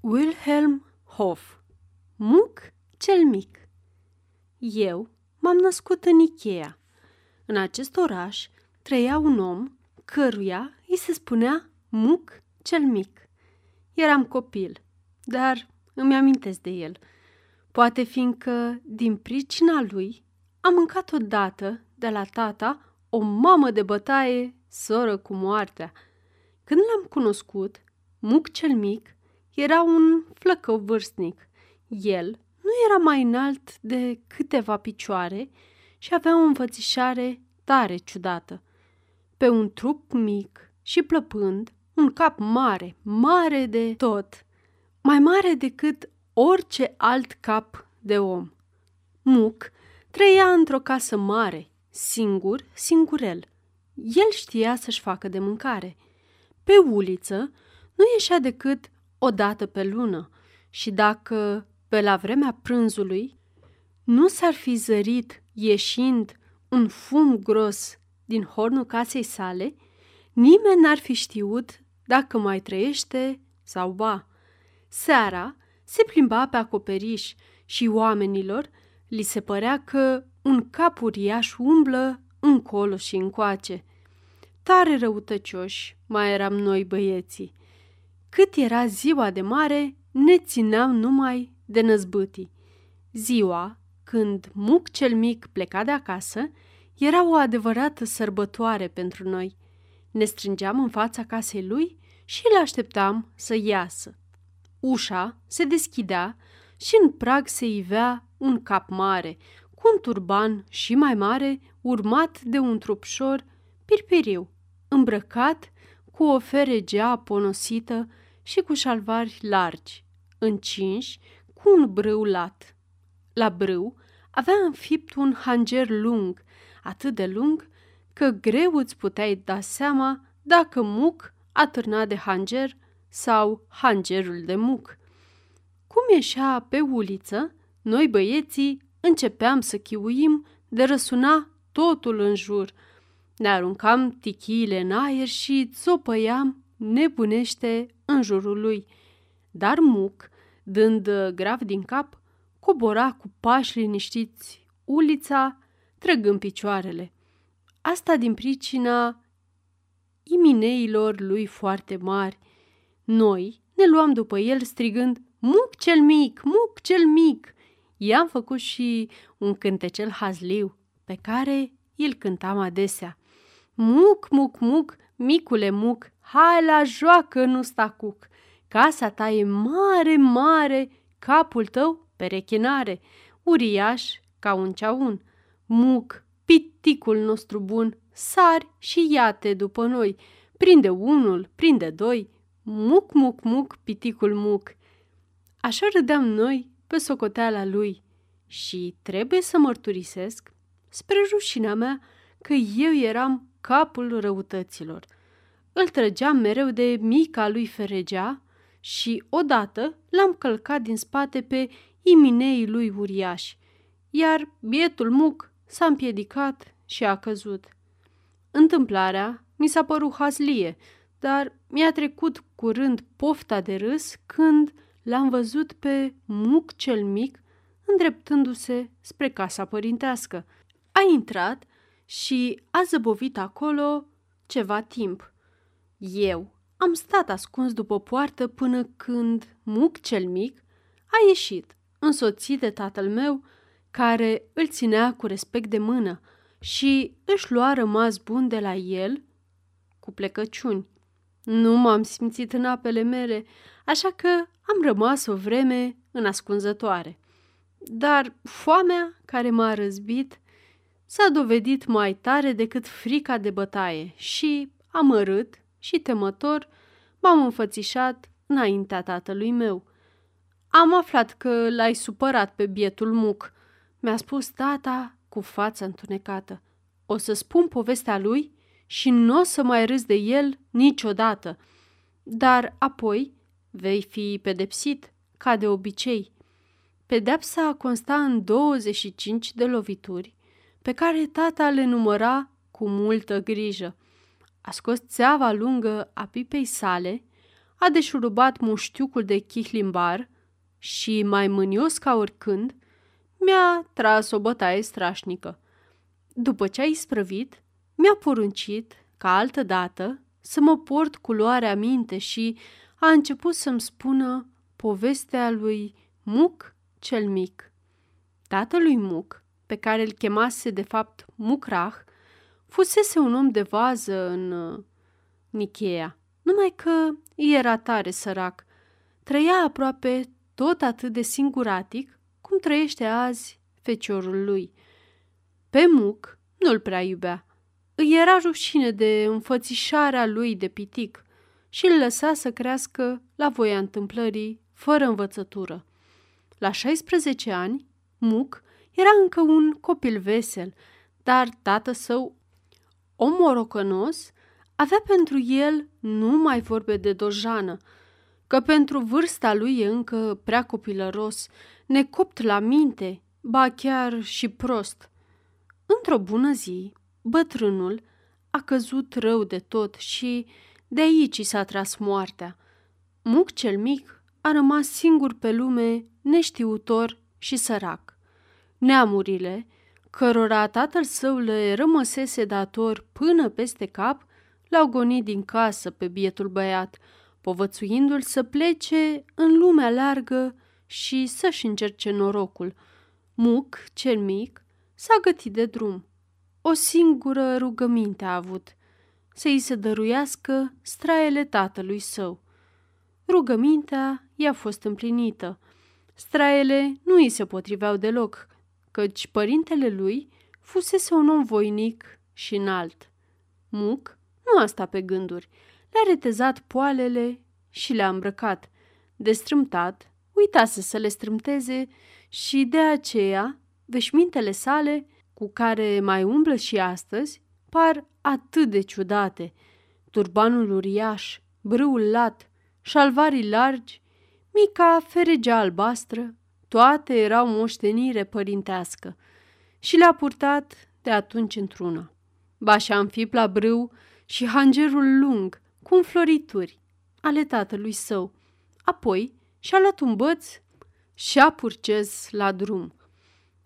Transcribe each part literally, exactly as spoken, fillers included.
Wilhelm Hof, Muc cel mic. Eu m-am născut în Ikea. În acest oraș trăia un om căruia îi se spunea Muc cel mic. Eram copil, dar îmi amintesc de el. Poate fiindcă, din pricina lui, am mâncat odată de la tata o mamă de bătaie, soră cu moartea. Când l-am cunoscut, Muc cel mic era un flăcău vârstnic. El nu era mai înalt de câteva picioare și avea o înfățișare tare ciudată. Pe un trup mic și plăpând, un cap mare, mare de tot, mai mare decât orice alt cap de om. Muc trăia într-o casă mare, singur, singurel. El știa să-și facă de mâncare. Pe uliță nu ieșea decât o dată pe lună și dacă, pe la vremea prânzului, nu s-ar fi zărit ieșind un fum gros din hornul casei sale, nimeni n-ar fi știut dacă mai trăiește sau ba. Seara se plimba pe acoperiș și oamenilor li se părea că un cap uriaș umblă încolo și încoace. Tare răutăcioși mai eram noi băieții. Cât era ziua de mare, ne țineam numai de năzbâtii. Ziua, când Muc cel mic pleca de acasă, era o adevărată sărbătoare pentru noi. Ne strângeam în fața casei lui și îl așteptam să iasă. Ușa se deschidea și în prag se ivea un cap mare, cu un turban și mai mare, urmat de un trupșor pirpiriu, îmbrăcat cu o feregea ponosită și cu șalvari largi, încinși cu un brâu lat. La brâu avea înfipt un hanger lung, atât de lung că greu îți puteai da seama dacă Muc atârna de hanger sau hangerul de Muc. Cum ieșea pe uliță, noi băieții începeam să chiuim de răsuna totul în jur. Ne aruncam tichiile în aer și țopăiam nebunește în jurul lui. Dar Muc, dând grav din cap, cobora cu pași liniștiți ulița, trăgând picioarele. Asta din pricina imineilor lui foarte mari. Noi ne luam după el strigând: Muc cel mic, Muc cel mic! I-am făcut și un cântecel hazliu pe care îl cântam adesea. Muc, Muc, Muc, micule Muc, hai la joacă, nu sta cuc. Casa ta e mare, mare, capul tău perechinare, uriaș ca un ceaun. Muc, piticul nostru bun, sari și iate după noi, prinde unul, prinde doi, Muc, Muc, Muc, piticul Muc. Așa râdeam noi pe socoteala lui și trebuie să mărturisesc, spre rușinea mea, că eu eram capul răutăților. Îl trăgeam mereu de mica lui feregea și odată l-am călcat din spate pe imineii lui uriași, iar bietul Muc s-a împiedicat și a căzut. Întâmplarea mi s-a părut hazlie, dar mi-a trecut curând pofta de râs când l-am văzut pe Muc cel mic îndreptându-se spre casa părintească. A intrat și a zăbovit acolo ceva timp. Eu am stat ascuns după poartă până când Muc cel mic a ieșit, însoțit de tatăl meu, care îl ținea cu respect de mână și își lua rămas bun de la el cu plecăciuni. Nu m-am simțit în apele mele, așa că am rămas o vreme în ascunzătoare. Dar foamea care m-a răzbit s-a dovedit mai tare decât frica de bătaie și, amărât și temător, m-am înfățișat înaintea tatălui meu. Am aflat că l-ai supărat pe bietul Muc, mi-a spus tata cu fața întunecată. O să spun povestea lui și nu o să mai râzi de el niciodată, dar apoi vei fi pedepsit, ca de obicei. Pedepsa consta în douăzeci și cinci de lovituri, pe care tata le număra cu multă grijă. A scos țeava lungă a pipei sale, a deșurubat muștiucul de chihlimbar și, mai mânios ca oricând, mi-a tras o bătaie strașnică. După ce a isprăvit, mi-a poruncit, ca altădată, să mă port cu luarea minte și a început să-mi spună povestea lui Muc cel Mic. Tatălui Muc, pe care îl chemase de fapt Mucrah, fusese un om de vază în Nicheia, numai că era tare sărac. Trăia aproape tot atât de singuratic cum trăiește azi feciorul lui. Pe Muc nu-l prea iubea. Îi era rușine de înfățișarea lui de pitic și îl lăsa să crească la voia întâmplării, fără învățătură. La șaisprezece ani, Muc era încă un copil vesel, dar tatăl său, om morocănos, avea pentru el numai vorbe de dojană, că pentru vârsta lui e încă prea copilăros, necopt la minte, ba chiar și prost. Într-o bună zi, bătrânul a căzut rău de tot și de aici i s-a tras moartea. Muc cel Mic a rămas singur pe lume, neștiutor și sărac. Neamurile, cărora tatăl său le rămăsese dator până peste cap, l-au gonit din casă pe bietul băiat, povățuindu-l să plece în lumea largă și să-și încerce norocul. Muc cel Mic s-a gătit de drum. O singură rugăminte a avut: să-i se dăruiască straele tatălui său. Rugămintea i-a fost împlinită. Straele nu îi se potriveau deloc, căci părintele lui fusese un om voinic și înalt. Muc nu a stat pe gânduri, le-a retezat poalele și le-a îmbrăcat. Destrâmtat, uitase să le strâmteze și de aceea veșmintele sale, cu care mai umblă și astăzi, par atât de ciudate. Turbanul uriaș, brâul lat, șalvarii largi, mica feregea albastră, toate erau moștenire părintească și le-a purtat de atunci într-una. Ba și-a înfipt la brâu și hangerul lung, cu înflorituri, ale tatălui său. Apoi și-a luat un băț și-a purces la drum.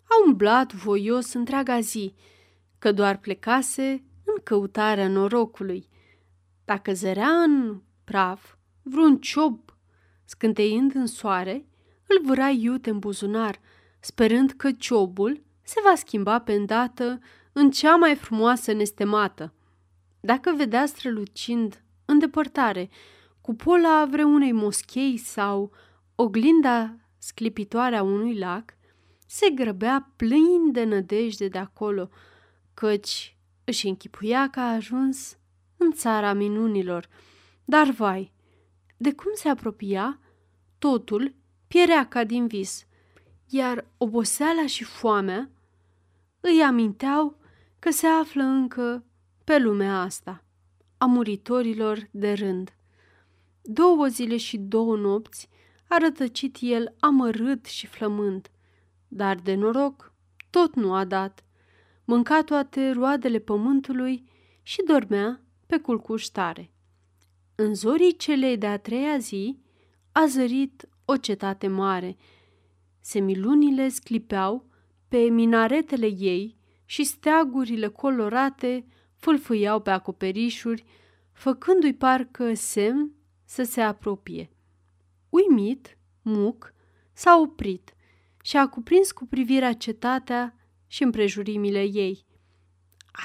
A umblat voios întreaga zi, că doar plecase în căutarea norocului. Dacă zărea în praf vreun ciop scânteind în soare, îl vâra iute în buzunar, sperând că ciobul se va schimba pe îndată în cea mai frumoasă nestemată. Dacă vedea strălucind în depărtare cupola vreunei moschei sau oglinda sclipitoare a unui lac, se grăbea plin de nădejde de acolo, căci își închipuia că a ajuns în țara minunilor. Dar vai, de cum se apropia, totul pierea ca din vis, iar oboseala și foamea îi aminteau că se află încă pe lumea asta, a muritorilor de rând. Două zile și două nopți a rătăcit el amărât și flămând, dar de noroc tot nu a dat. Mânca toate roadele pământului și dormea pe culcuș tare. În zorii celei de-a treia zi a zărit o cetate mare. Semilunile sclipeau pe minaretele ei și steagurile colorate fâlfâiau pe acoperișuri, făcându-i parcă semn să se apropie. Uimit, Muc s-a oprit și a cuprins cu privirea cetatea și împrejurimile ei.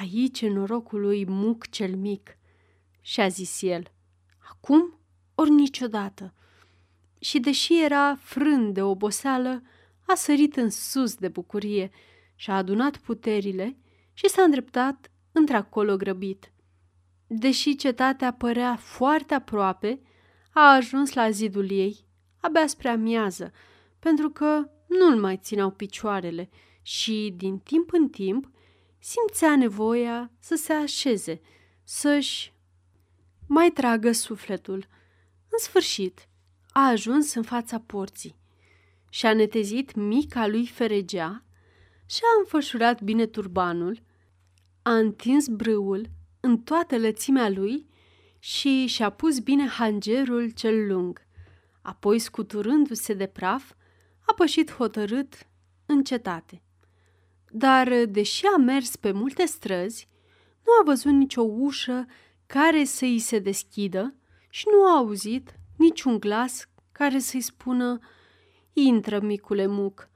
Aici e norocul lui Muc cel Mic, și-a zis el, acum ori niciodată. Și deși era frân de oboseală, a sărit în sus de bucurie și-a adunat puterile și s-a îndreptat într-acolo grăbit. Deși cetatea părea foarte aproape, a ajuns la zidul ei abia spre amiază, pentru că nu-l mai țineau picioarele și, din timp în timp, simțea nevoia să se așeze, să-și mai tragă sufletul. În sfârșit, a ajuns în fața porții și a netezit mica lui feregea și a înfășurat bine turbanul, a întins brâul în toată lățimea lui și și-a pus bine hangerul cel lung. Apoi, scuturându-se de praf, a pășit hotărât în cetate. Dar, deși a mers pe multe străzi, nu a văzut nicio ușă care să îi se deschidă și nu a auzit niciun glas care să-i spună: „Intră, micule Muc,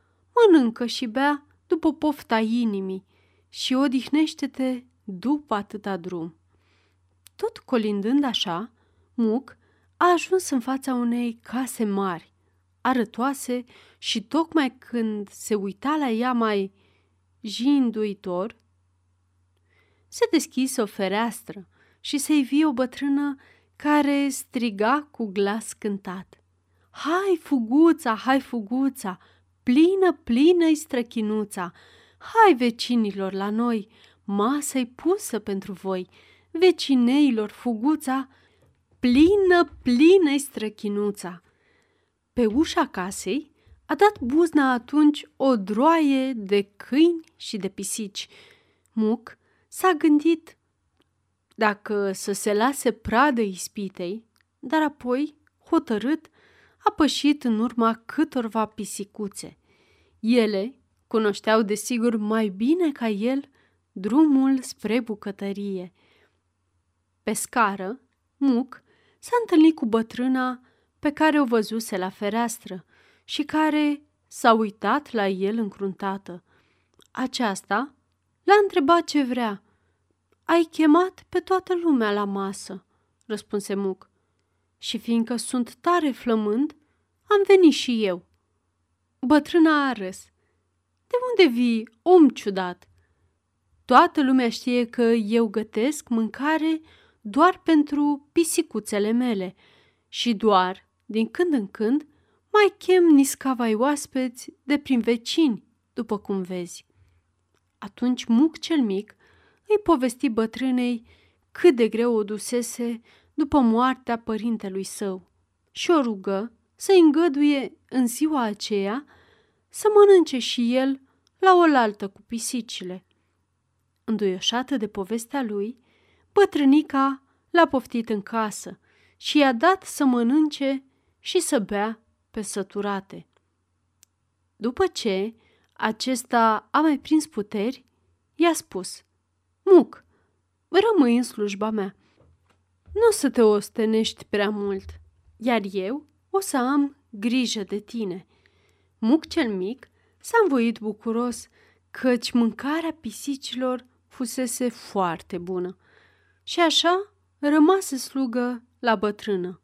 mănâncă și bea după pofta inimii și odihnește-te după atâta drum.” Tot colindând așa, Muc a ajuns în fața unei case mari, arătoase, și tocmai când se uita la ea mai jinduitor, se deschise o fereastră și se ivi o bătrână care striga cu glas cântat: „Hai, fuguța, hai, fuguța, plină, plină-i străchinuța! Hai, vecinilor, la noi, masă-i pusă pentru voi! Vecineilor, fuguța, plină, plină-i străchinuța!” Pe ușa casei a dat buzna atunci o droaie de câini și de pisici. Muc s-a gândit dacă să se lase pradă ispitei, dar apoi, hotărât, a pășit în urma câtorva pisicuțe. Ele cunoșteau desigur mai bine ca el drumul spre bucătărie. Pe scară, Muc s-a întâlnit cu bătrâna pe care o văzuse la fereastră și care s-a uitat la el încruntată. Aceasta l-a întrebat ce vrea. „Ai chemat pe toată lumea la masă,” răspunse Muc, „și fiindcă sunt tare flămând, am venit și eu.” Bătrâna a râs. „De unde vii, om ciudat? Toată lumea știe că eu gătesc mâncare doar pentru pisicuțele mele și doar, din când în când, mai chem niscavai oaspeți de prin vecini, după cum vezi.” Atunci Muc cel mic îi povesti bătrânei cât de greu o dusese după moartea părintelui său și o rugă să-i îngăduie în ziua aceea să mănânce și el la oaltă cu pisicile. Înduioșată de povestea lui, bătrânica l-a poftit în casă și i-a dat să mănânce și să bea pe săturate. După ce acesta a mai prins puteri, i-a spus: „Muc, rămâi în slujba mea. Nu o să te ostenești prea mult, iar eu o să am grijă de tine.” Muc cel mic s-a învoit bucuros, căci mâncarea pisicilor fusese foarte bună, și așa rămase slugă la bătrână.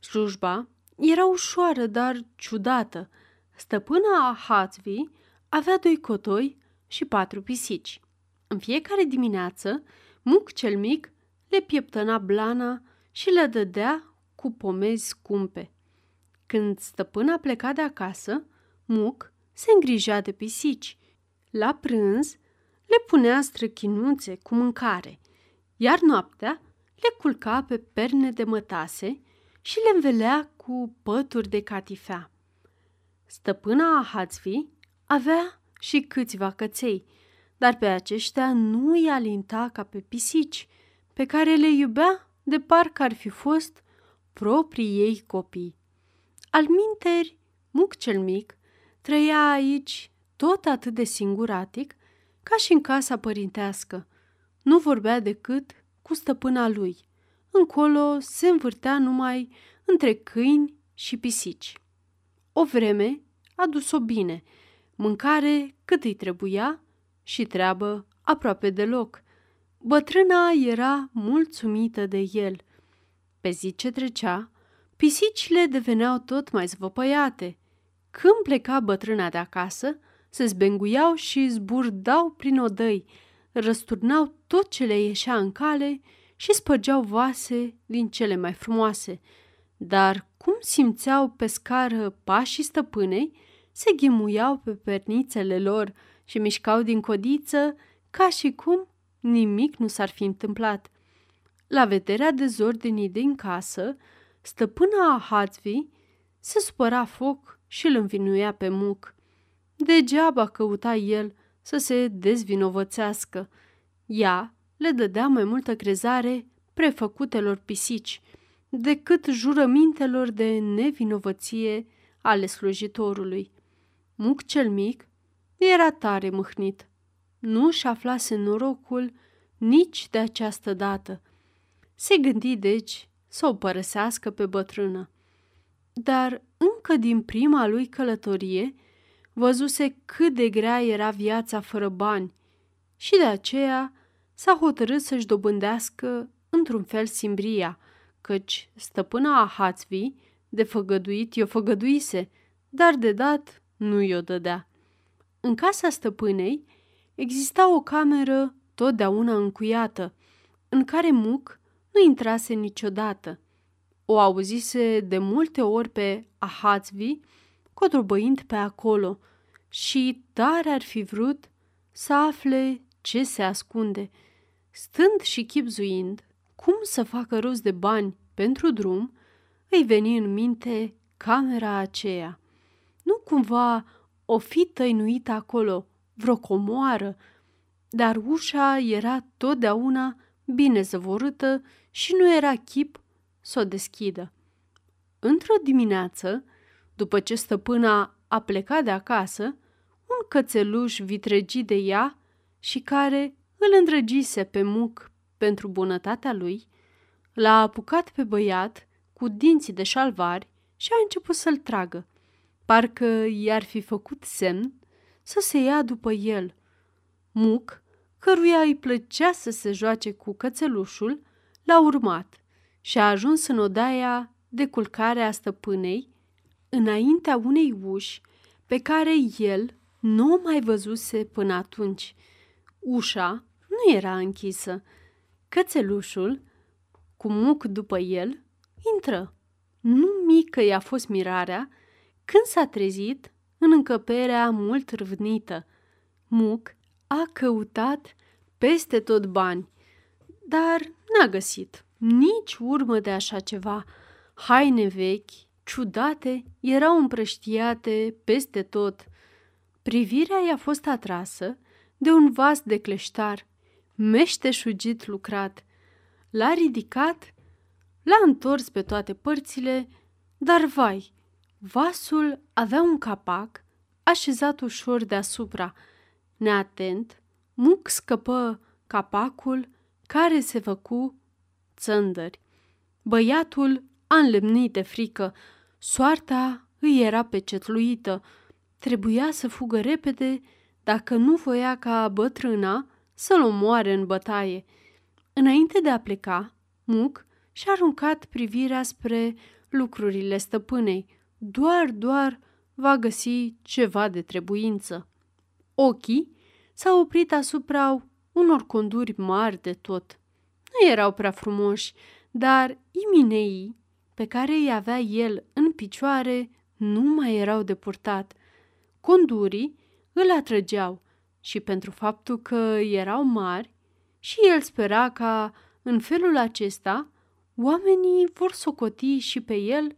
Slujba era ușoară, dar ciudată. Stăpâna a Hațvii avea doi cotoi și patru pisici. În fiecare dimineață, Muc cel mic le pieptăna blana și le dădea cu pomezi scumpe. Când stăpâna pleca de acasă, Muc se îngrija de pisici. La prânz le punea străchinuțe cu mâncare, iar noaptea le culca pe perne de mătase și le învelea cu pături de catifea. Stăpâna a Hațvii avea și câțiva căței, dar pe aceștia nu i-a alinta ca pe pisici, pe care le iubea de parcă ar fi fost proprii ei copii. Alminteri, Muc cel mic trăia aici tot atât de singuratic ca și în casa părintească. Nu vorbea decât cu stăpâna lui. Încolo se învârtea numai între câini și pisici. O vreme a dus-o bine, mâncare cât îi trebuia și treabă aproape deloc. Bătrâna era mulțumită de el. Pe zi ce trecea, pisicile deveneau tot mai zvăpăiate. Când pleca bătrâna de acasă, se zbenguiau și zburdau prin odăi, răsturnau tot ce le ieșea în cale și spărgeau vase din cele mai frumoase. Dar cum simțeau pe scară pașii stăpânei, se ghemuiau pe pernițele lor și mișcau din codiță ca și cum nimic nu s-ar fi întâmplat. La vederea dezordinii din casă, stăpâna a Hațvii se supăra foc și îl învinuia pe Muc. Degeaba căuta el să se dezvinovățească. Ea le dădea mai multă crezare prefăcutelor pisici decât jurămintelor de nevinovăție ale slujitorului. Muc cel mic era tare mâhnit. Nu și aflase norocul nici de această dată. Se gândi, deci, să o părăsească pe bătrână. Dar încă din prima lui călătorie văzuse cât de grea era viața fără bani și de aceea s-a hotărât să-și dobândească într-un fel simbria, căci stăpâna Ahațvi de făgăduit i-o făgăduise, dar de dat nu i-o dădea. În casa stăpânei exista o cameră totdeauna încuiată, în care Muc nu intrase niciodată. O auzise de multe ori pe Ahațvi cotrobăind pe acolo și tare ar fi vrut să afle ce se ascunde. Stând și chipzuind cum să facă rost de bani pentru drum, îi veni în minte camera aceea. Nu cumva o fi tăinuită acolo vreo comoară, dar ușa era totdeauna bine zăvorâtă și nu era chip să o deschidă. Într-o dimineață, după ce stăpâna a plecat de acasă, un cățeluș vitregit de ea și care îl îndrăgise pe Muc pentru bunătatea lui, l-a apucat pe băiat cu dinții de șalvari și a început să-l tragă, parcă i-ar fi făcut semn să se ia după el. Muc, căruia îi plăcea să se joace cu cățelușul, l-a urmat și a ajuns în odaia de culcare a stăpânei, înaintea unei uși pe care el nu o mai văzuse până atunci. Ușa nu era închisă. Cățelușul, cu Muc după el, intră. Nu mică i-a fost mirarea când s-a trezit în încăperea mult râvnită. Muc a căutat peste tot bani, dar n-a găsit nici urmă de așa ceva. Haine vechi, ciudate, erau împrăștiate peste tot. Privirea i-a fost atrasă de un vas de cleștar, meșteșugit lucrat. L-a ridicat, l-a întors pe toate părțile, dar vai, vasul avea un capac așezat ușor deasupra. Neatent, Muc scăpă capacul, care se făcu țândări. Băiatul a înlemnit de frică. Soarta îi era pecetluită. Trebuia să fugă repede dacă nu voia ca bătrâna să-l omoare în bătaie. Înainte de a pleca, Muc și-a aruncat privirea spre lucrurile stăpânei. Doar, doar va găsi ceva de trebuință. Ochii s-au oprit asupra unor conduri mari de tot. Nu erau prea frumoși, dar imineii pe care îi avea el în picioare nu mai erau de purtat. Condurii îl atrăgeau și pentru faptul că erau mari și el spera ca în felul acesta oamenii vor socoti și pe el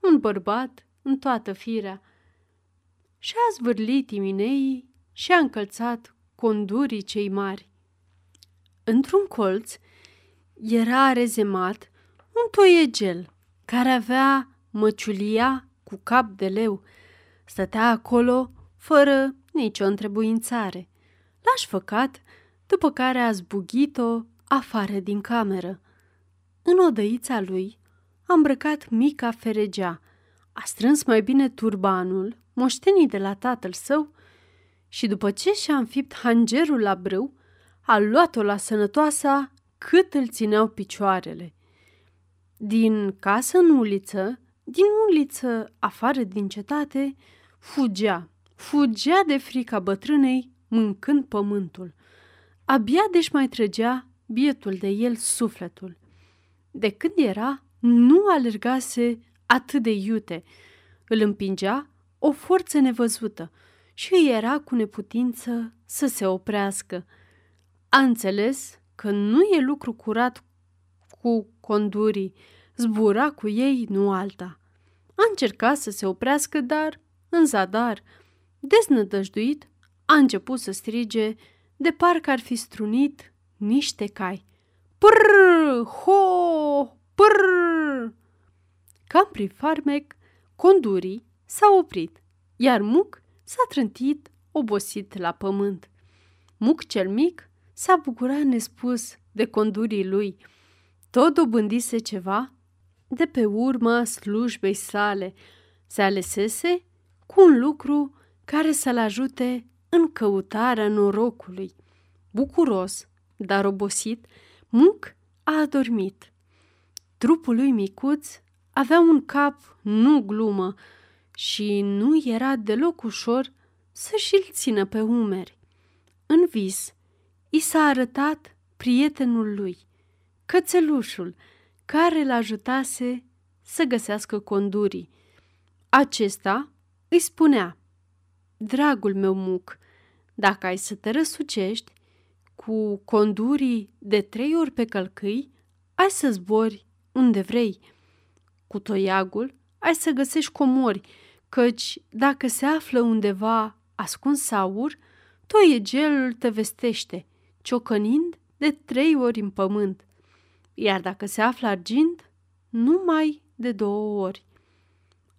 un bărbat în toată firea. Și-a zvârlit imineii și-a încălțat condurii cei mari. Într-un colț era rezemat un toiegel care avea măciulia cu cap de leu. Stătea acolo fără nicio întrebuințare. L-a șfăcat, după care a zbugit-o afară din cameră. În odăița lui a îmbrăcat mica feregea, a strâns mai bine turbanul moștenit de la tatăl său și după ce și-a înfipt hangerul la brâu, a luat-o la sănătoasa cât îl țineau picioarele. Din casă în uliță, din uliță afară din cetate, fugea, fugea de frica bătrânei, mâncând pământul. Abia deci mai trăgea bietul de el sufletul. De când era, nu alergase atât de iute. Îl împingea o forță nevăzută și îi era cu neputință să se oprească. A înțeles că nu e lucru curat cu condurii, zbura cu ei, nu alta. A încercat să se oprească, dar în zadar, deznădăjduit, a început să strige de parcă ar fi strunit niște cai. Prrrr, ho, prr. Cam prin farmec, condurii s-au oprit, iar Muc s-a trântit obosit la pământ. Muc cel mic s-a bucurat nespus de condurii lui. Tot dobândise ceva de pe urma slujbei sale. Se alesese cu un lucru care să-l ajute în căutarea norocului. Bucuros, dar obosit, Muc a adormit. Trupul lui micuț avea un cap nu glumă și nu era deloc ușor să și-l țină pe umeri. În vis, i s-a arătat prietenul lui, cățelușul, care l-ajutase să găsească condurii. Acesta îi spunea: "Dragul meu Muc, dacă ai să te răsucești cu condurii de trei ori pe călcâi, ai să zbori unde vrei. Cu toiagul ai să găsești comori, căci dacă se află undeva ascuns aur, toiegelul te vestește, ciocănind de trei ori în pământ, iar dacă se află argint, numai de două ori."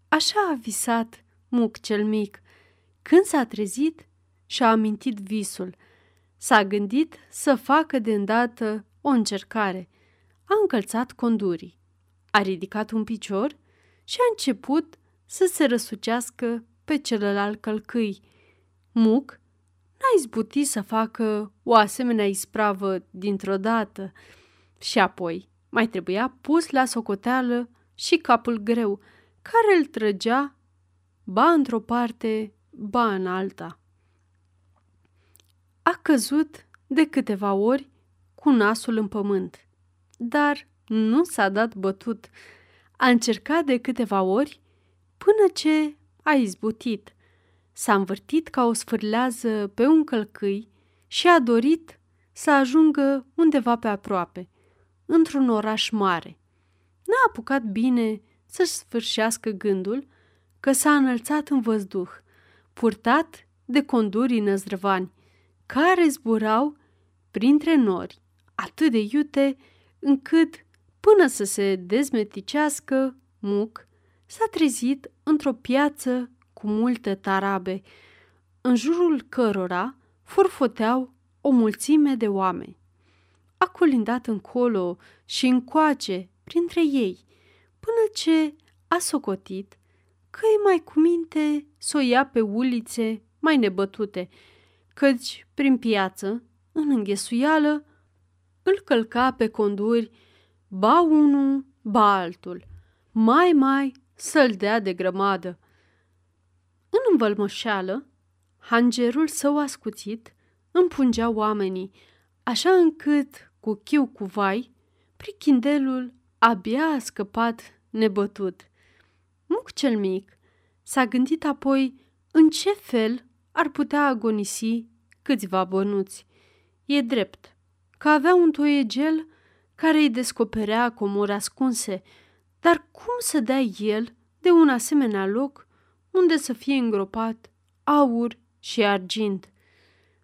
Așa a visat Muc cel mic. Când s-a trezit și-a amintit visul, s-a gândit să facă de îndată o încercare. A încălțat condurii, a ridicat un picior și a început să se răsucească pe celălalt călcâi. Muc n-a izbutit să facă o asemenea ispravă dintr-o dată și apoi mai trebuia pus la socoteală și capul greu, care îl trăgea ba într-o parte, ba în alta. A căzut de câteva ori cu nasul în pământ, dar nu s-a dat bătut. A încercat de câteva ori până ce a izbutit. S-a învârtit ca o sfârlează pe un călcâi și a dorit să ajungă undeva pe aproape, într-un oraș mare. N-a apucat bine să-și sfârșească gândul că s-a înălțat în văzduh, purtat de condurii năzdrăvani, care zburau printre nori atât de iute, încât, până să se dezmeticească, Muc s-a trezit într-o piață cu multe tarabe, în jurul cărora forfoteau o mulțime de oameni. A colindat încolo și încoace printre ei, până ce a socotit că e mai cu minte să o ia pe ulițe mai nebătute, căci prin piață, în înghesuială, îl călca pe conduri ba unul, ba altul, mai mai să-l dea de grămadă. În învălmășeală, hangerul său ascuțit împungea oamenii, așa încât, cu chiu cu vai, prichindelul abia a scăpat nebătut. Muc cel mic s-a gândit apoi în ce fel ar putea agonisi câțiva bănuți. E drept că avea un toiegel care îi descoperea comori ascunse, dar cum să dea el de un asemenea loc unde să fie îngropat aur și argint?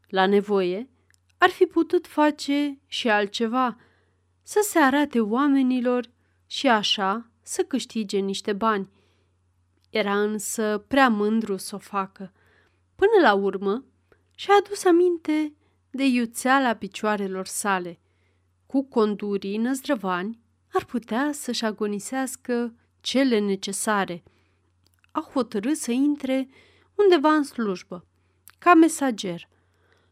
La nevoie ar fi putut face și altceva, să se arate oamenilor și așa să câștige niște bani. Era însă prea mândru să o facă. Până la urmă și-a adus aminte de iuțeala picioarelor sale. Cu condurii năzdrăvani ar putea să-și agonisească cele necesare. A hotărât să intre undeva în slujbă, ca mesager,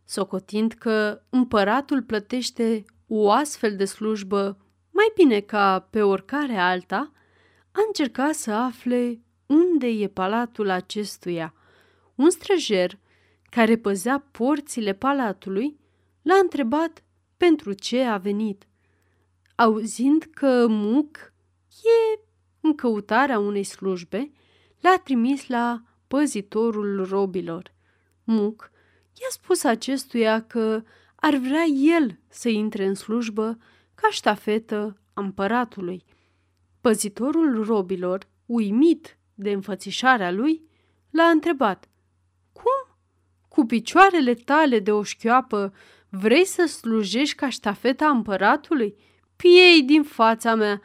socotind că împăratul plătește o astfel de slujbă mai bine ca pe oricare alta. A încercat să afle unde e palatul acestuia. Un străjer care păzea porțile palatului l-a întrebat pentru ce a venit. Auzind că Muc e în căutarea unei slujbe, l-a trimis la păzitorul robilor. Muc i-a spus acestuia că ar vrea el să intre în slujbă ca ștafetă a împăratului. Păzitorul robilor, uimit de înfățișarea lui, l-a întrebat: "Cum? Cu picioarele tale de oșchioapă vrei să slujești ca ștafeta împăratului? piei din fața mea.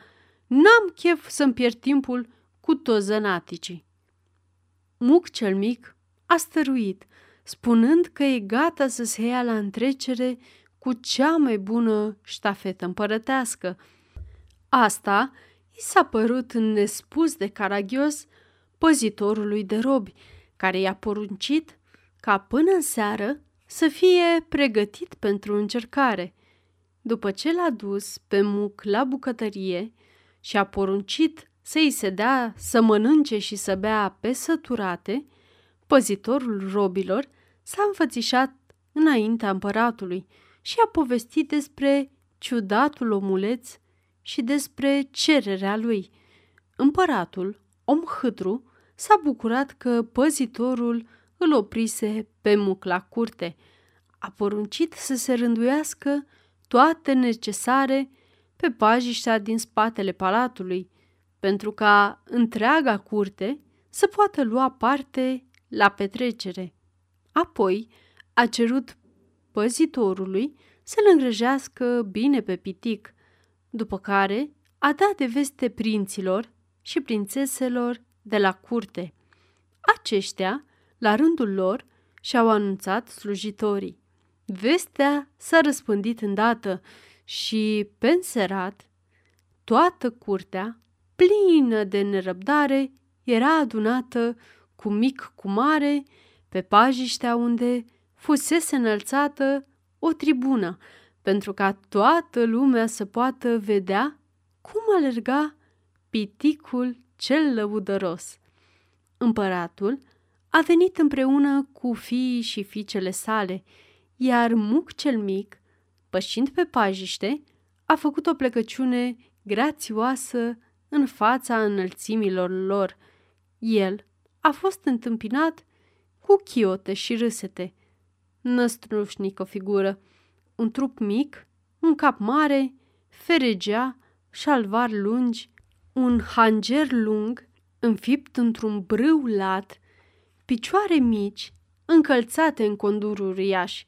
N-am chef să-mi pierd timpul cu toți zănaticii." Muc cel mic a stăruit, spunând că e gata să se ia la întrecere cu cea mai bună ștafetă împărătească. Asta i s-a părut nespus de caragios păzitorului de robi, care i-a poruncit ca până în seară să fie pregătit pentru încercare. După ce l-a dus pe Muc la bucătărie și a poruncit să-i se dea să mănânce și să bea pe săturate, păzitorul robilor s-a înfățișat înaintea împăratului și a povestit despre ciudatul omuleț și despre cererea lui. Împăratul, om hâtru, s-a bucurat că păzitorul îl oprise pe Muc la curte. A poruncit să se rânduiască toate necesare pe pajiștea din spatele palatului, pentru ca întreaga curte să poată lua parte la petrecere. Apoi a cerut păzitorului să-l îngrijească bine pe pitic, după care a dat de veste prinților și prințeselor de la curte. Aceștia, la rândul lor, și-au anunțat slujitorii. Vestea s-a răspândit îndată și, pe înserat, toată curtea, plină de nerăbdare, era adunată cu mic cu mare pe pajiștea unde fusese înălțată o tribună, pentru ca toată lumea să poată vedea cum alerga piticul cel lăudăros. Împăratul a venit împreună cu fiii și fiicele sale, iar Muc cel mic, pășind pe pajiște, a făcut o plecăciune grațioasă în fața înălțimilor lor. El a fost întâmpinat cu chiote și râsete. Năstrușnică figură, un trup mic, un cap mare, feregea, șalvari lungi, un hanger lung, înfipt într-un brâu lat, picioare mici, încălțate în conduri uriaș.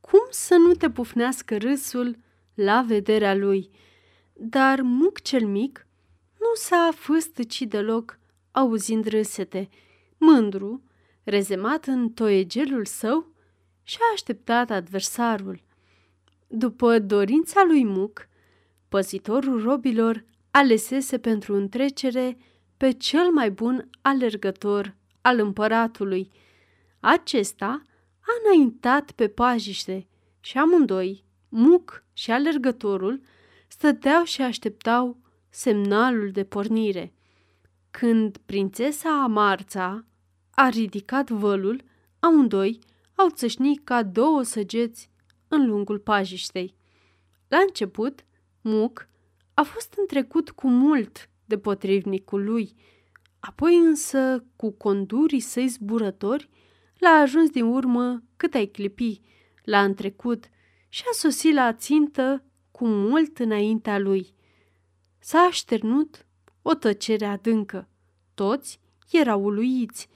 Cum să nu te pufnească râsul la vederea lui? Dar Muc cel mic nu s-a fâstăcit deloc auzind râsete. Mândru, rezemat în toiegelul său, și-a așteptat adversarul. După dorința lui Muc, păzitorul robilor alesese pentru întrecere pe cel mai bun alergător al împăratului. Acesta a înaintat pe pajiște și amândoi, Muc și alergătorul, stăteau și așteptau semnalul de pornire. Când prințesa Amarța a ridicat vălul, amândoi au țâșnit ca două săgeți în lungul pajiștei. La început, Muc a fost întrecut cu mult de potrivnicul lui, apoi însă cu condurii săi zburători l-a ajuns din urmă cât ai clipi, l-a întrecut și a sosit la țintă cu mult înaintea lui. S-a așternut o tăcere adâncă. Toți erau uluiți.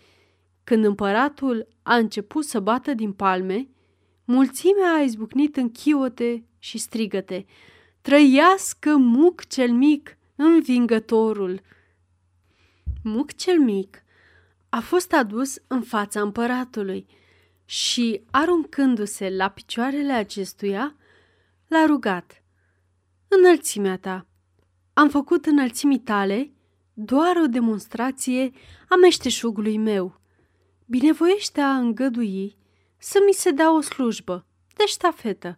Când împăratul a început să bată din palme, mulțimea a izbucnit în chiote și strigăte. Trăiască Muc cel mic, învingătorul! Muc cel mic a fost adus în fața împăratului și, aruncându-se la picioarele acestuia, l-a rugat. Înălțimea ta, am făcut înălțimii tale doar o demonstrație a meșteșugului meu. Binevoiește a îngădui să mi se dea o slujbă de ștafetă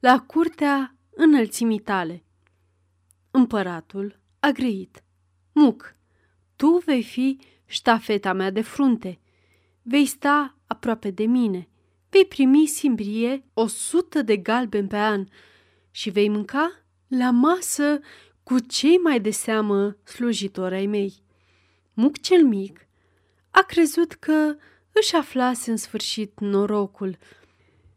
la curtea înălțimii tale. Împăratul a grăit. Muc, tu vei fi ștafeta mea de frunte. Vei sta aproape de mine. Vei primi simbrie o sută de galbeni pe an și vei mânca la masă cu cei mai de seamă slujitori ai mei. Muc cel mic a crezut că își aflase în sfârșit norocul.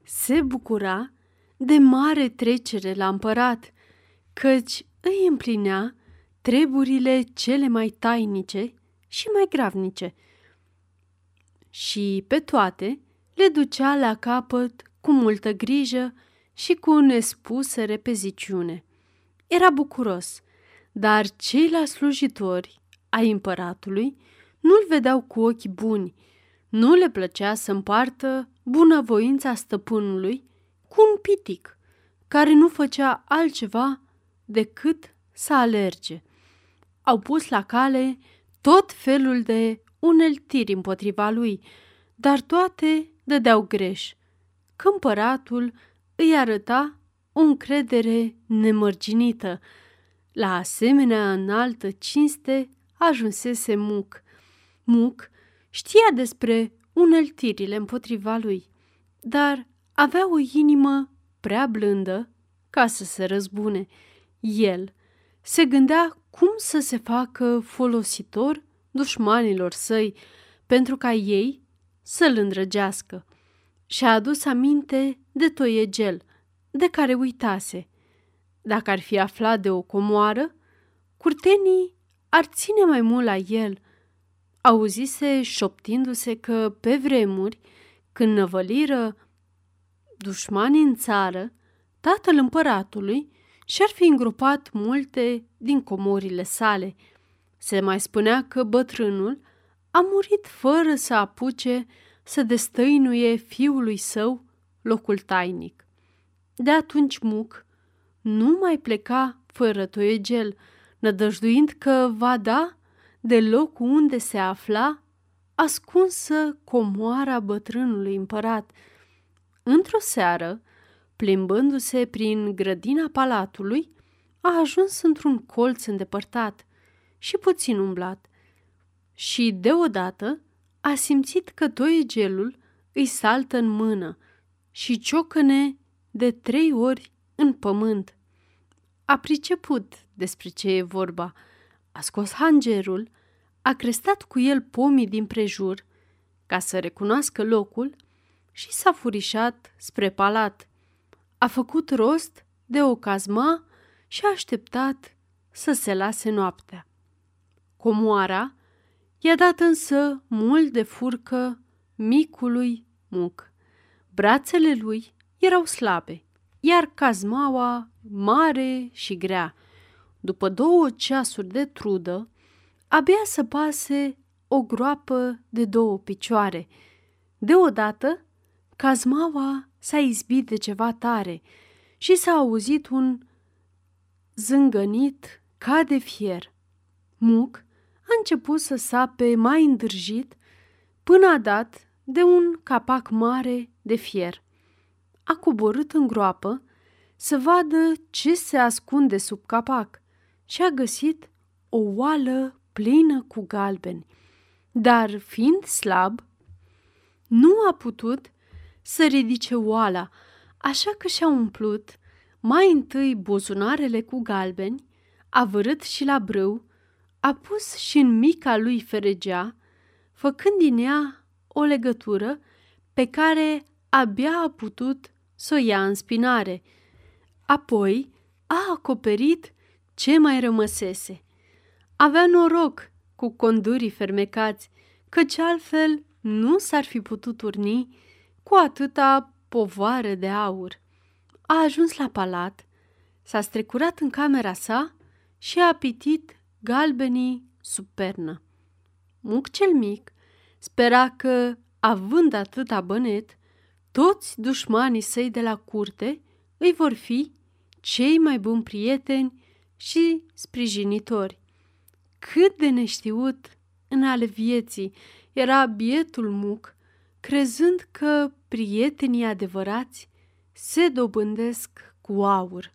Se bucura de mare trecere la împărat, căci îi împlinea treburile cele mai tainice și mai gravnice. Și pe toate le ducea la capăt cu multă grijă și cu nespusă repeziciune. era bucuros, dar ceilalți slujitori ai împăratului nu-l vedeau cu ochi buni. Nu le plăcea să împartă bunăvoința stăpânului cu un pitic care nu făcea altceva decât să alerge. Au pus la cale tot felul de uneltiri împotriva lui, dar toate dădeau greș, că împăratul îi arăta o încredere nemărginită. La asemenea înaltă cinste ajunsese Muc. Muc știa despre uneltirile împotriva lui, dar avea o inimă prea blândă ca să se răzbune. El se gândea cum să se facă folositor dușmanilor săi pentru ca ei să-l îndrăgească. Și-a adus aminte de Toiegel, de care uitase. Dacă ar fi aflat de o comoară, curtenii ar ține mai mult la el. Auzise șoptindu-se că pe vremuri, când năvăliră dușmanii în țară, tatăl împăratului și-ar fi îngropat multe din comorile sale. Se mai spunea că bătrânul a murit fără să apuce să destăinuie fiului său locul tainic. De atunci Muc nu mai pleca fără Toiegel, nădăjduind că va da de locul unde se afla ascunsă comoara bătrânului împărat. Într-o seară, plimbându-se prin grădina palatului, a ajuns într-un colț îndepărtat și puțin umblat și deodată a simțit că Toiegelul îi saltă în mână și ciocăne de trei ori în pământ. A priceput despre ce e vorba, a scos hangerul, a crestat cu el pomii din prejur ca să recunoască locul și s-a furișat spre palat. A făcut rost de o cazma și a așteptat să se lase noaptea. Comoara i-a dat însă mult de furcă micului Muc. Brațele lui erau slabe, iar cazmaua mare și grea. După două ceasuri de trudă, abia să pase o groapă de două picioare. Deodată, cazmaua s-a izbit de ceva tare și s-a auzit un zângănit ca de fier. Muc a început să sape mai îndârjit până a dat de un capac mare de fier. A coborât în groapă să vadă ce se ascunde sub capac și a găsit o oală plină cu galbeni, dar fiind slab, nu a putut să ridice oala, așa că și-a umplut mai întâi buzunarele cu galbeni, a vârât și la brâu, a pus și în mica lui feregea, făcând din ea o legătură pe care abia a putut să o ia în spinare. Apoi a acoperit ce mai rămăsese. Avea noroc cu condurii fermecați, căci altfel nu s-ar fi putut urni cu atâta povară de aur. A ajuns la palat, s-a strecurat în camera sa și a pitit galbenii sub pernă. Muc cel mic spera că, având atâta bănet, toți dușmanii săi de la curte îi vor fi cei mai buni prieteni și sprijinitori. Cât de neștiut în ale vieții era bietul Muc, crezând că prietenii adevărați se dobândesc cu aur.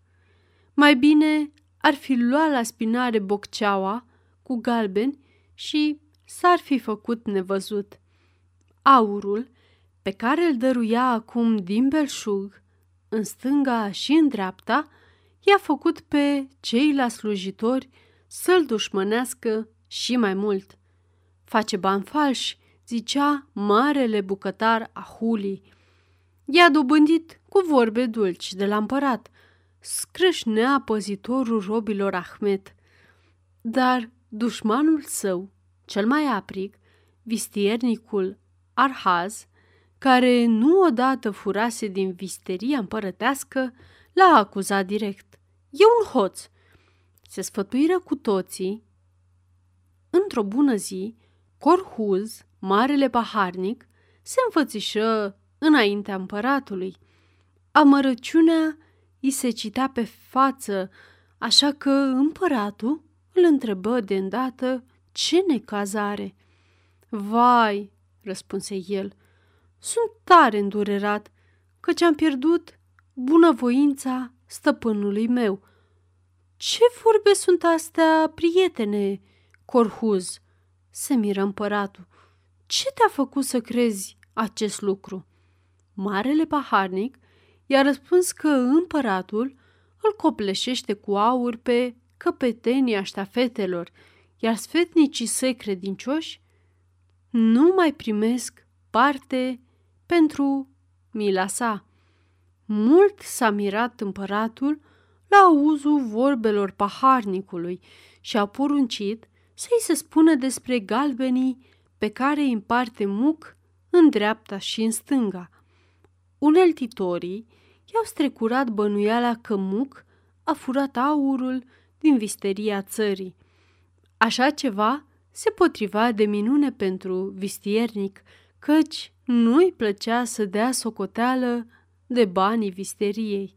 Mai bine ar fi luat la spinare bocceaua cu galben și s-ar fi făcut nevăzut. Aurul pe care îl dăruia acum din belșug, în stânga și în dreapta, i-a făcut pe ceilalți slujitori să-l dușmănească și mai mult. Face bani falși, zicea marele bucătar Ahuli. I-a dobândit cu vorbe dulci de la împărat, scrâșnea păzitorul robilor Ahmet. Dar dușmanul său, cel mai aprig, vistiernicul Arhaz, care nu odată furase din visteria împărătească, l-a acuzat direct. E un hoț se sfătuiră cu toții. Într-o bună zi, Corhuz, marele paharnic, se înfățișă înaintea împăratului. Amărăciunea i se cita pe față, așa că împăratul îl întrebă de îndată ce necaz are. Vai, răspunse el, sunt tare îndurerat, căci am pierdut bunăvoința stăpânului meu. Ce vorbe sunt astea, prietene, Corhuz? Se miră împăratul. Ce te-a făcut să crezi acest lucru? Marele paharnic i-a răspuns că împăratul îl copleșește cu aur pe căpetenia ștafetelor, iar sfetnicii săi credincioși nu mai primesc parte pentru mila sa. Mult s-a mirat împăratul la auzul vorbelor paharnicului și a poruncit să-i se spună despre galbenii pe care îi împarte muc în dreapta și în stânga. Uneltitorii i-au strecurat bănuiala că muc a furat aurul din visteria țării. Așa ceva se potriva de minune pentru vistiernic, căci nu-i plăcea să dea socoteală de banii visteriei.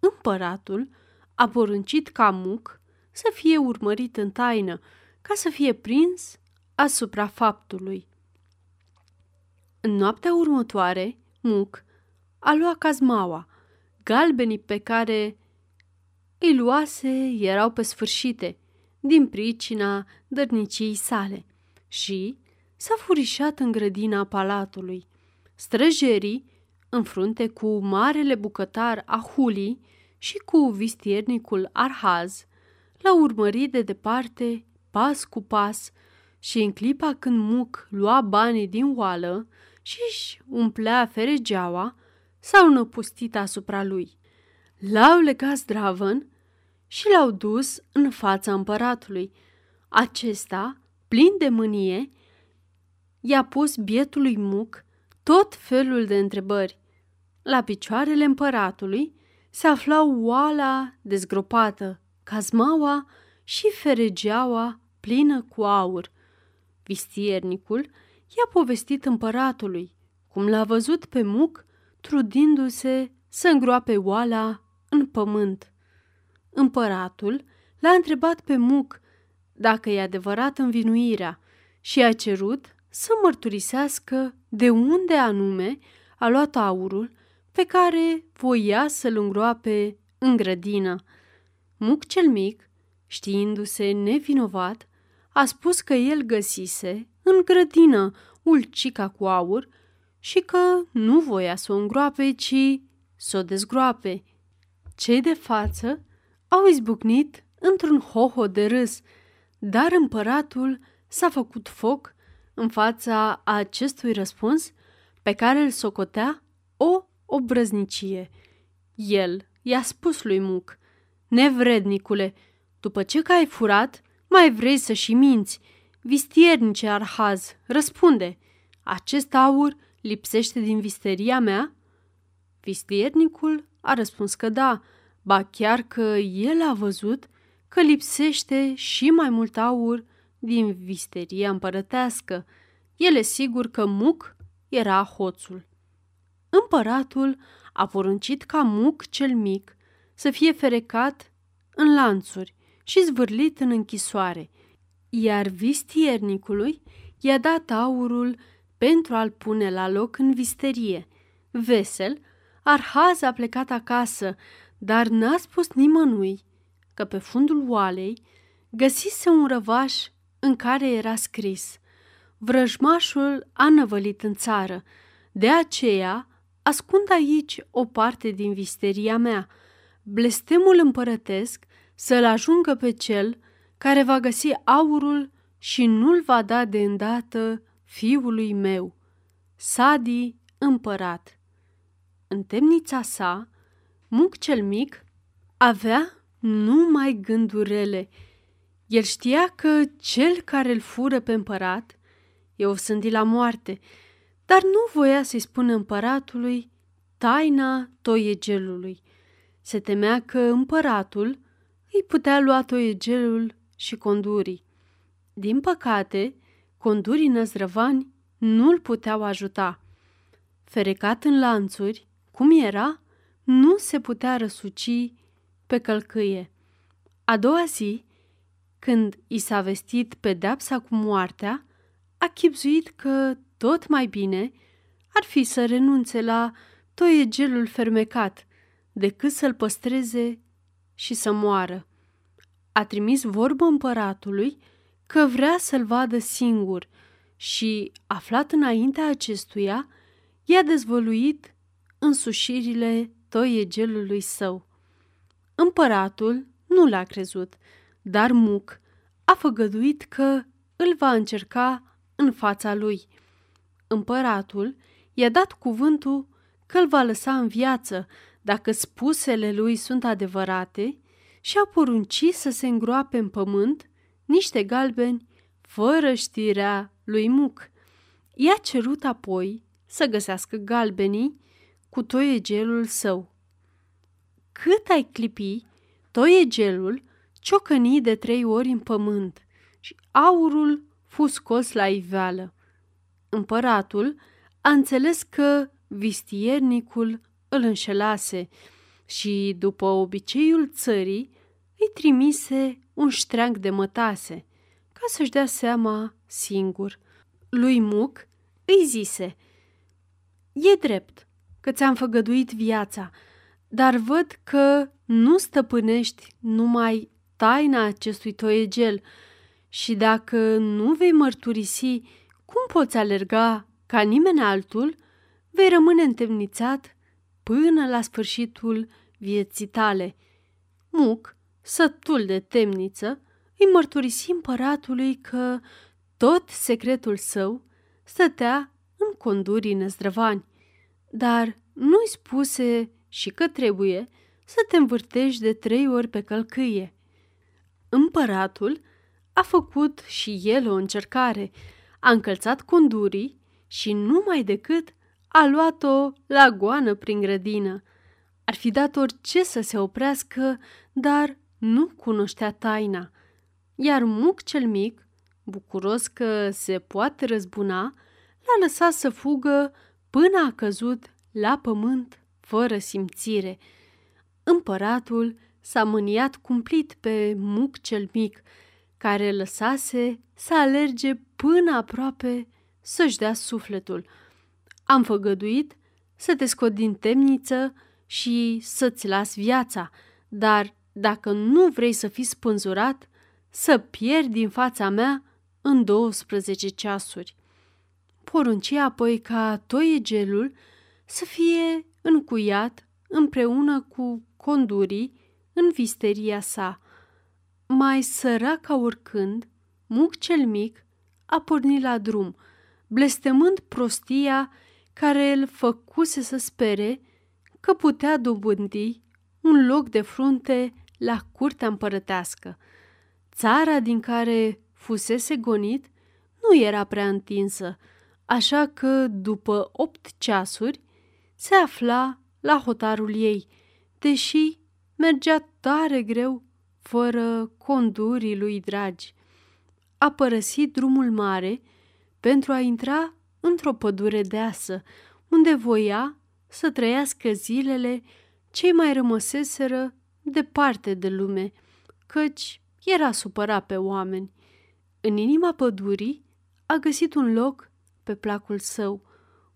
Împăratul a poruncit ca muc să fie urmărit în taină, ca să fie prins asupra faptului. În noaptea următoare, muc a luat cazmaua. Galbenii pe care îi luase erau pe sfârșite, din pricina dărniciei sale, și s-a furișat în grădina palatului. Străjerii, în frunte cu marele bucătar Ahuli și cu vistiernicul Arhaz, l-au urmărit de departe, pas cu pas, și în clipa când muc lua banii din oală și își umplea feregeaua, s-au năpustit asupra lui. L-au legat zdravăn și l-au dus în fața împăratului. Acesta, plin de mânie, i-a pus bietului muc tot felul de întrebări. La picioarele împăratului se aflau oala dezgropată, cazmaua și feregeaua plină cu aur. Vistiernicul i-a povestit împăratului cum l-a văzut pe muc trudindu-se să îngroape oala în pământ. Împăratul l-a întrebat pe muc dacă e adevărat învinuirea și i-a cerut să mărturisească de unde anume a luat aurul pe care voia să-l îngroape în grădină. Muc cel mic, știindu-se nevinovat, a spus că el găsise în grădină ulcica cu aur și că nu voia să o îngroape, ci să o dezgroape. Cei de față au izbucnit într-un hoho de râs, dar împăratul s-a făcut foc în fața acestui răspuns pe care îl socotea o obrăznicie. El i-a spus lui muc: nevrednicule, după ce că ai furat, mai vrei să și minți? Vistiernice Arhaz, răspunde, acest aur lipsește din visteria mea? Vistiernicul a răspuns că da, ba chiar că el a văzut că lipsește și mai mult aur din visteria împărătească. El e sigur că muc era hoțul. Împăratul a poruncit ca muc cel mic să fie ferecat în lanțuri și zvârlit în închisoare, iar vistiernicului i-a dat aurul pentru a-l pune la loc în visterie. Vesel, Arhaz a plecat acasă, dar n-a spus nimănui că pe fundul oalei găsise un răvaș în care era scris: vrăjmașul a năvălit în țară, de aceea ascund aici o parte din visteria mea. Blestemul împărătesc să-l ajungă pe cel care va găsi aurul și nu-l va da de îndată fiului meu. Sadi, împărat. În temnița sa, muc cel mic avea numai gânduri rele. El știa că cel care îl fură pe împărat e osândit la moarte, dar nu voia să-i spună împăratului taina toiegelului. Se temea că împăratul îi putea lua toiegelul și condurii. Din păcate, condurii năzdrăvani nu-l puteau ajuta. Ferecat în lanțuri, cum era, nu se putea răsuci pe călcâie. A doua zi, când i s-a vestit pedeapsa cu moartea, a chibzuit că tot mai bine ar fi să renunțe la toiegelul fermecat decât să-l păstreze și să moară. A trimis vorbă împăratului că vrea să-l vadă singur și, aflat înaintea acestuia, i-a dezvăluit însușirile toiegelului său. Împăratul nu l-a crezut, dar Muc a făgăduit că îl va încerca în fața lui. Împăratul i-a dat cuvântul că îl va lăsa în viață dacă spusele lui sunt adevărate și a poruncit să se îngroape în pământ niște galbeni fără știrea lui Muc. I-a cerut apoi să găsească galbenii cu toiegelul său. Cât ai clipi, toiegelul ciocăni de trei ori în pământ și aurul fu scos la iveală. Împăratul a înțeles că vistiernicul îl înșelase și, după obiceiul țării, îi trimise un ștreang de mătase, ca să-și dea seama singur. Lui Muc îi zise: „E drept că ți-am făgăduit viața, dar văd că nu stăpânești numai taina acestui toiegel și dacă nu vei mărturisi cum poți alerga ca nimeni altul, vei rămâne întemnițat până la sfârșitul vieții tale." Muc, sătul de temniță, îi mărturisi împăratului că tot secretul său stătea în condurii năzdrăvani, dar nu-i spuse și că trebuie să te învârtești de trei ori pe călcâie. Împăratul a făcut și el o încercare, a încălțat condurii și numai decât a luat-o la goană prin grădină. Ar fi dat orice să se oprească, dar nu cunoștea taina. Iar Muc cel mic, bucuros că se poate răzbuna, l-a lăsat să fugă până a căzut la pământ fără simțire. Împăratul s-a mâniat cumplit pe Muc cel mic, care lăsase să alerge până aproape să-și dea sufletul. „Am făgăduit să te scot din temniță și să-ți las viața, dar dacă nu vrei să fii spânzurat, să pierzi din fața mea în douăsprezece ceasuri. Porunci apoi ca toiegelul să fie încuiat împreună cu condurii în visteria sa. Mai sărac ca oricând, Muc cel mic a pornit la drum, blestemând prostia care îl făcuse să spere că putea dobândi un loc de frunte la curtea împărătească. Țara din care fusese gonit nu era prea întinsă, așa că după opt ceasuri se afla la hotarul ei, deși mergea tare greu fără condurii lui dragi. A părăsit drumul mare pentru a intra într-o pădure deasă, unde voia să trăiască zilele ce mai rămăseseră departe de lume, căci era supărat pe oameni. În inima pădurii a găsit un loc pe placul său,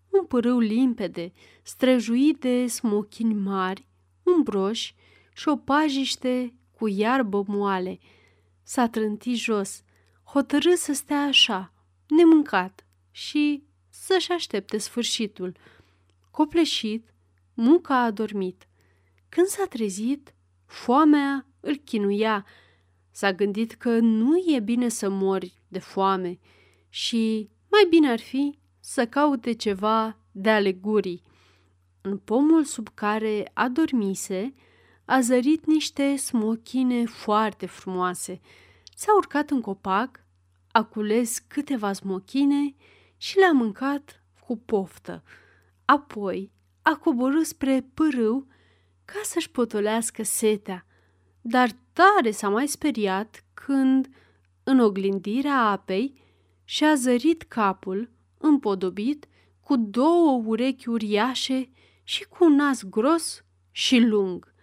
un pârâu limpede, străjuit de smochini mari, umbroși și o pajiște cu iarbă moale. S-a trântit jos, hotărât să stea așa, nemâncat, și să-și aștepte sfârșitul. Copleșit, Muc a adormit. Când s-a trezit, foamea îl chinuia. S-a gândit că nu e bine să mori de foame și mai bine ar fi să caute ceva de ale gurii. În pomul sub care adormise, a zărit niște smochine foarte frumoase. S-a urcat în copac, a cules câteva smochine și le-a mâncat cu poftă. Apoi a coborât spre pârâu ca să-și potolească setea, dar tare s-a mai speriat când, în oglindirea apei, și-a zărit capul, împodobit, cu două urechi uriașe și cu un nas gros și lung.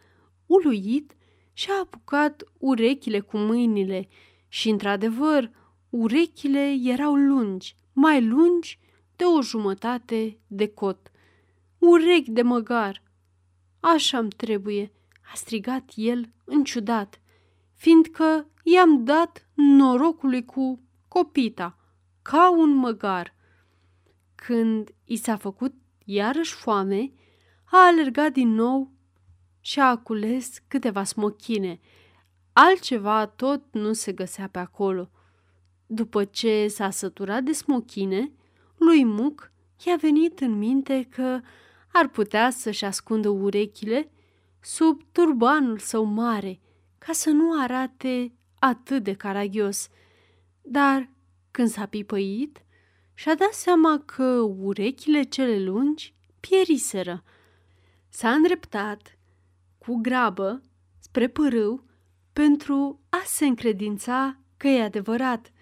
Uluit, și-a apucat urechile cu mâinile și, într-adevăr, urechile erau lungi, mai lungi de o jumătate de cot. Urechi de măgar! Așa-mi trebuie, a strigat el înciudat, fiindcă i-am dat norocului cu copita, ca un măgar. Când i s-a făcut iarăși foame, a alergat din nou și a cules câteva smochine. Altceva tot nu se găsea pe acolo. După ce s-a săturat de smochine, lui Muc i-a venit în minte că ar putea să-și ascundă urechile sub turbanul său mare, ca să nu arate atât de caragios. Dar când s-a pipăit, și-a dat seama că urechile cele lungi pieriseră. S-a îndreptat cu grabă spre pârâu pentru a se încredința că e adevărat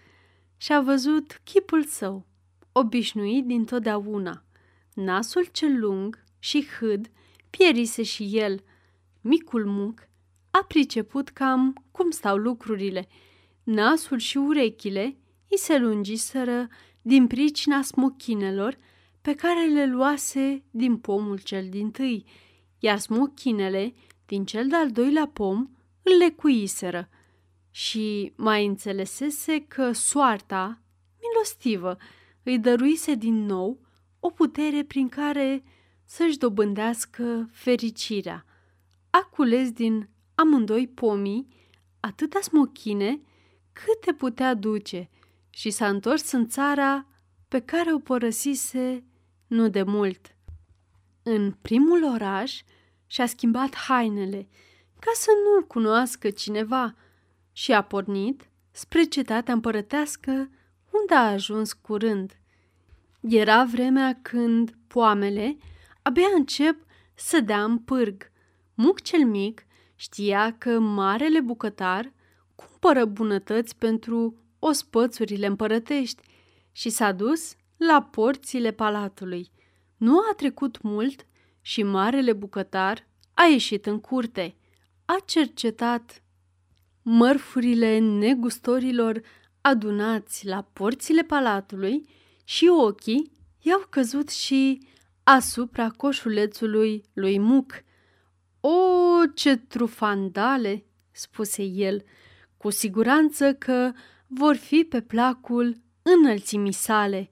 și a văzut chipul său, obișnuit dintotdeauna. Nasul cel lung și hâd pierise și el. Micul Muc a priceput cam cum stau lucrurile. Nasul și urechile i se lungiseră din pricina smochinelor pe care le luase din pomul cel dintâi, iar smochinele din cel de-al doilea pom îl lecuiseră și mai înțelesese că soarta, milostivă, îi dăruise din nou o putere prin care să-și dobândească fericirea. A cules din amândoi pomii atâta smochine câte putea duce și s-a întors în țara pe care o părăsise nu de mult. În primul oraș și-a schimbat hainele ca să nu-l cunoască cineva și a pornit spre cetatea împărătească, unde a ajuns curând. Era vremea când poamele abia încep să dea în pârg. Muc cel mic știa că marele bucătar cumpără bunătăți pentru ospățurile împărătești și s-a dus la porțile palatului. Nu a trecut mult și marele bucătar a ieșit în curte. A cercetat mărfurile negustorilor adunați la porțile palatului și ochii i-au căzut și asupra coșulețului lui Muc. O, ce trufandale!" spuse el, cu siguranță că vor fi pe placul înălțimii sale.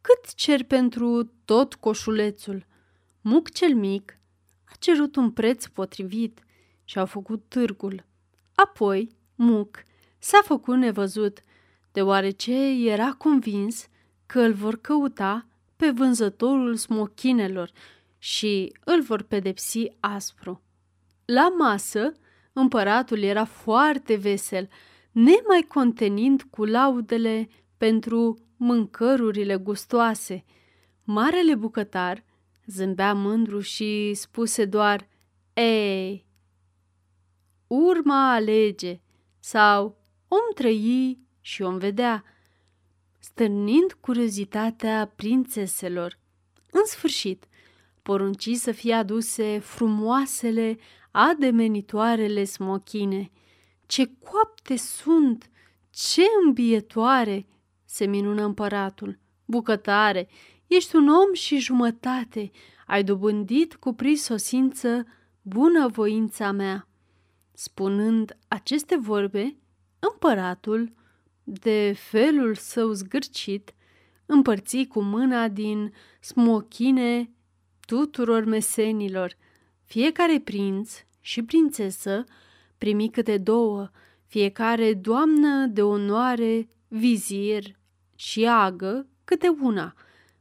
Cât cer pentru tot coșulețul?" Muc cel mic a cerut un preț potrivit și a făcut târgul. Apoi Muc s-a făcut nevăzut, deoarece era convins că îl vor căuta pe vânzătorul smochinelor și îl vor pedepsi aspru. La masă, împăratul era foarte vesel, nemai contenind cu laudele pentru mâncărurile gustoase. Marele bucătar zâmbea mândru și spuse doar „Ei, urma alege” sau „om trăi și om vedea”, stârnind curiozitatea prințeselor. În sfârșit, porunci să fie aduse frumoasele, ademenitoarele smochine. „Ce coapte sunt! Ce îmbietoare!" se minună împăratul. „Bucătare, ești un om și jumătate. Ai dobândit cu prisosință bunăvoința mea." Spunând aceste vorbe, împăratul, de felul său zgârcit, împărți cu mâna din smochine tuturor mesenilor. Fiecare prinț și prințesă primi câte două, fiecare doamnă de onoare, vizir și agă câte una.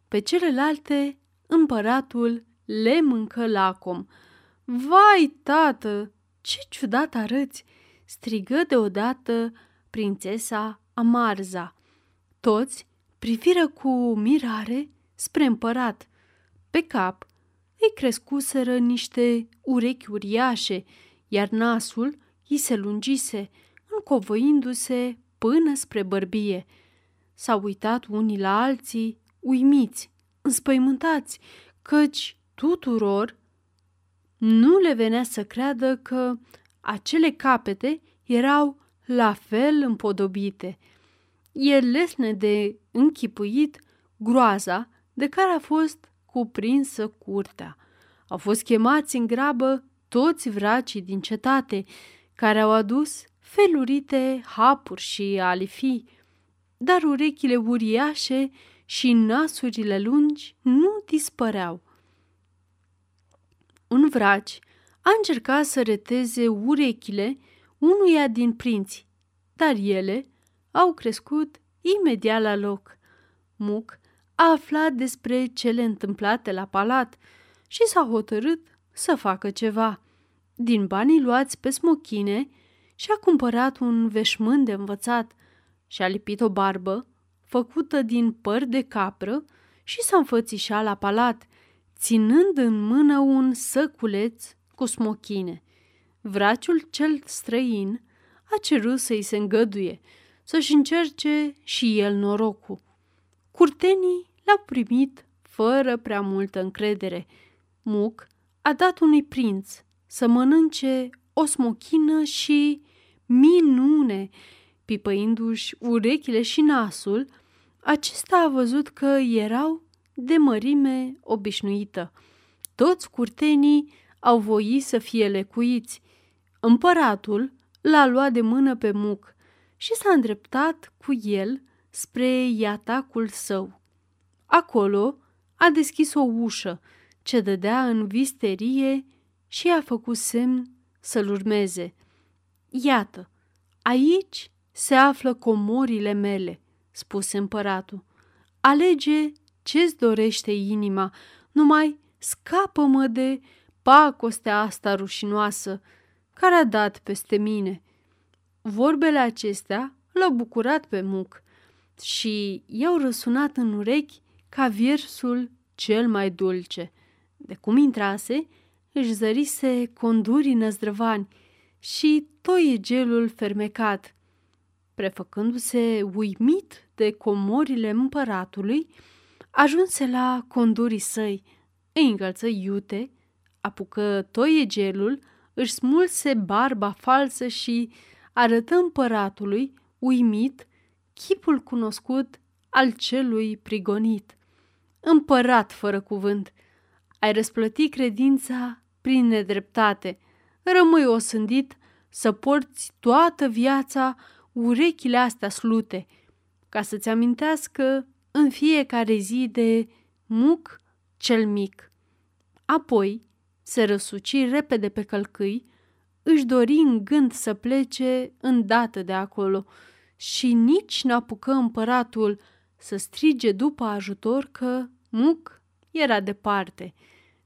Pe celelalte, împăratul le mâncă lacom. „Vai, tată, ce ciudat arăți!" strigă deodată prințesa Amarza. Toți priviră cu mirare spre împărat. Pe cap îi crescuseră niște urechi uriașe, iar nasul i se lungise, încovăindu-se până spre bărbie. S-au uitat unii la alții, uimiți, înspăimântați, căci tuturor nu le venea să creadă că acele capete erau la fel împodobite. E lesne de închipuit groaza de care a fost cuprinsă curtea. Au fost chemați în grabă toți vracii din cetate, care au adus felurite hapuri și alifii, dar urechile uriașe și nasurile lungi nu dispăreau. Un vraci a încercat să reteze urechile unuia din prinți, dar ele au crescut imediat la loc. Muc a aflat despre cele întâmplate la palat și s-a hotărât să facă ceva. Din banii luați pe smochine și-a cumpărat un veșmânt de învățat și-a lipit o barbă făcută din păr de capră și s-a înfățișat la palat, ținând în mână un săculeț cu smochine. Vraciul cel străin a cerut să-i se îngăduie, să-și încerce și el norocul. Curtenii l-au primit fără prea multă încredere. Muc a dat unui prinț să mănânce o smochină și minune, pipăindu-și urechile și nasul, acesta a văzut că erau de mărime obișnuită. Toți curtenii au voit să fie lecuiți. Împăratul l-a luat de mână pe Muc și s-a îndreptat cu el spre iatacul său. Acolo a deschis o ușă ce dădea în visterie și a făcut semn să-l urmeze. Iată, aici se află comorile mele, spuse împăratul. Alege ce-ți dorește inima, numai scapă-mă de pacostea asta rușinoasă care a dat peste mine. Vorbele acestea l-au bucurat pe Muc și i-au răsunat în urechi ca versul cel mai dulce. De cum intrase, își zărise condurii năzdrăvani și toie gelul fermecat. Prefăcându-se uimit de comorile împăratului, ajunse la condurii săi, îi încălță iute, apucă toie gelul, își smulse barba falsă și arătă împăratului, uimit, chipul cunoscut al celui prigonit. Împărat fără cuvânt, ai răsplăti credința prin nedreptate, rămâi osândit să porți toată viața urechile astea slute, ca să-ți amintească în fiecare zi de Muc cel mic. Apoi se răsuci repede pe călcâi, își dori în gând să plece îndată de acolo și nici n-apucă împăratul să strige după ajutor că Muc era departe.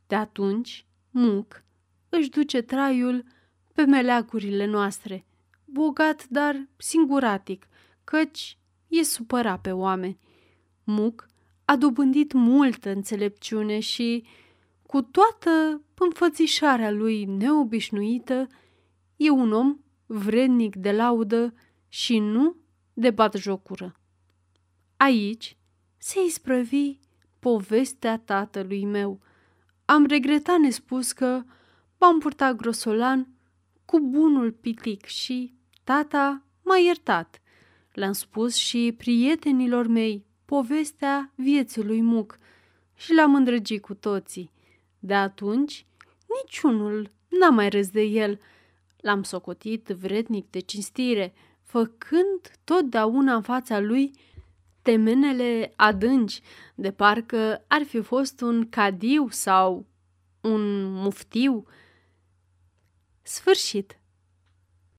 De atunci, Muc își duce traiul pe meleagurile noastre, bogat, dar singuratic, căci e supărat pe oameni. Muc a dobândit multă înțelepciune și, cu toată înfățișarea lui neobișnuită, e un om vrednic de laudă și nu de batjocură. Aici se isprăvi povestea tatălui meu. Am regretat nespus că m-am purtat grosolan cu bunul pitic și tata m-a iertat. Le-am spus și prietenilor mei povestea vieții lui Muc și l-am îndrăgit cu toții. De atunci, niciunul n-a mai râs de el. L-am socotit vrednic de cinstire, făcând totdeauna în fața lui temenele adânci, de parcă ar fi fost un cadiu sau un muftiu. Sfârșit.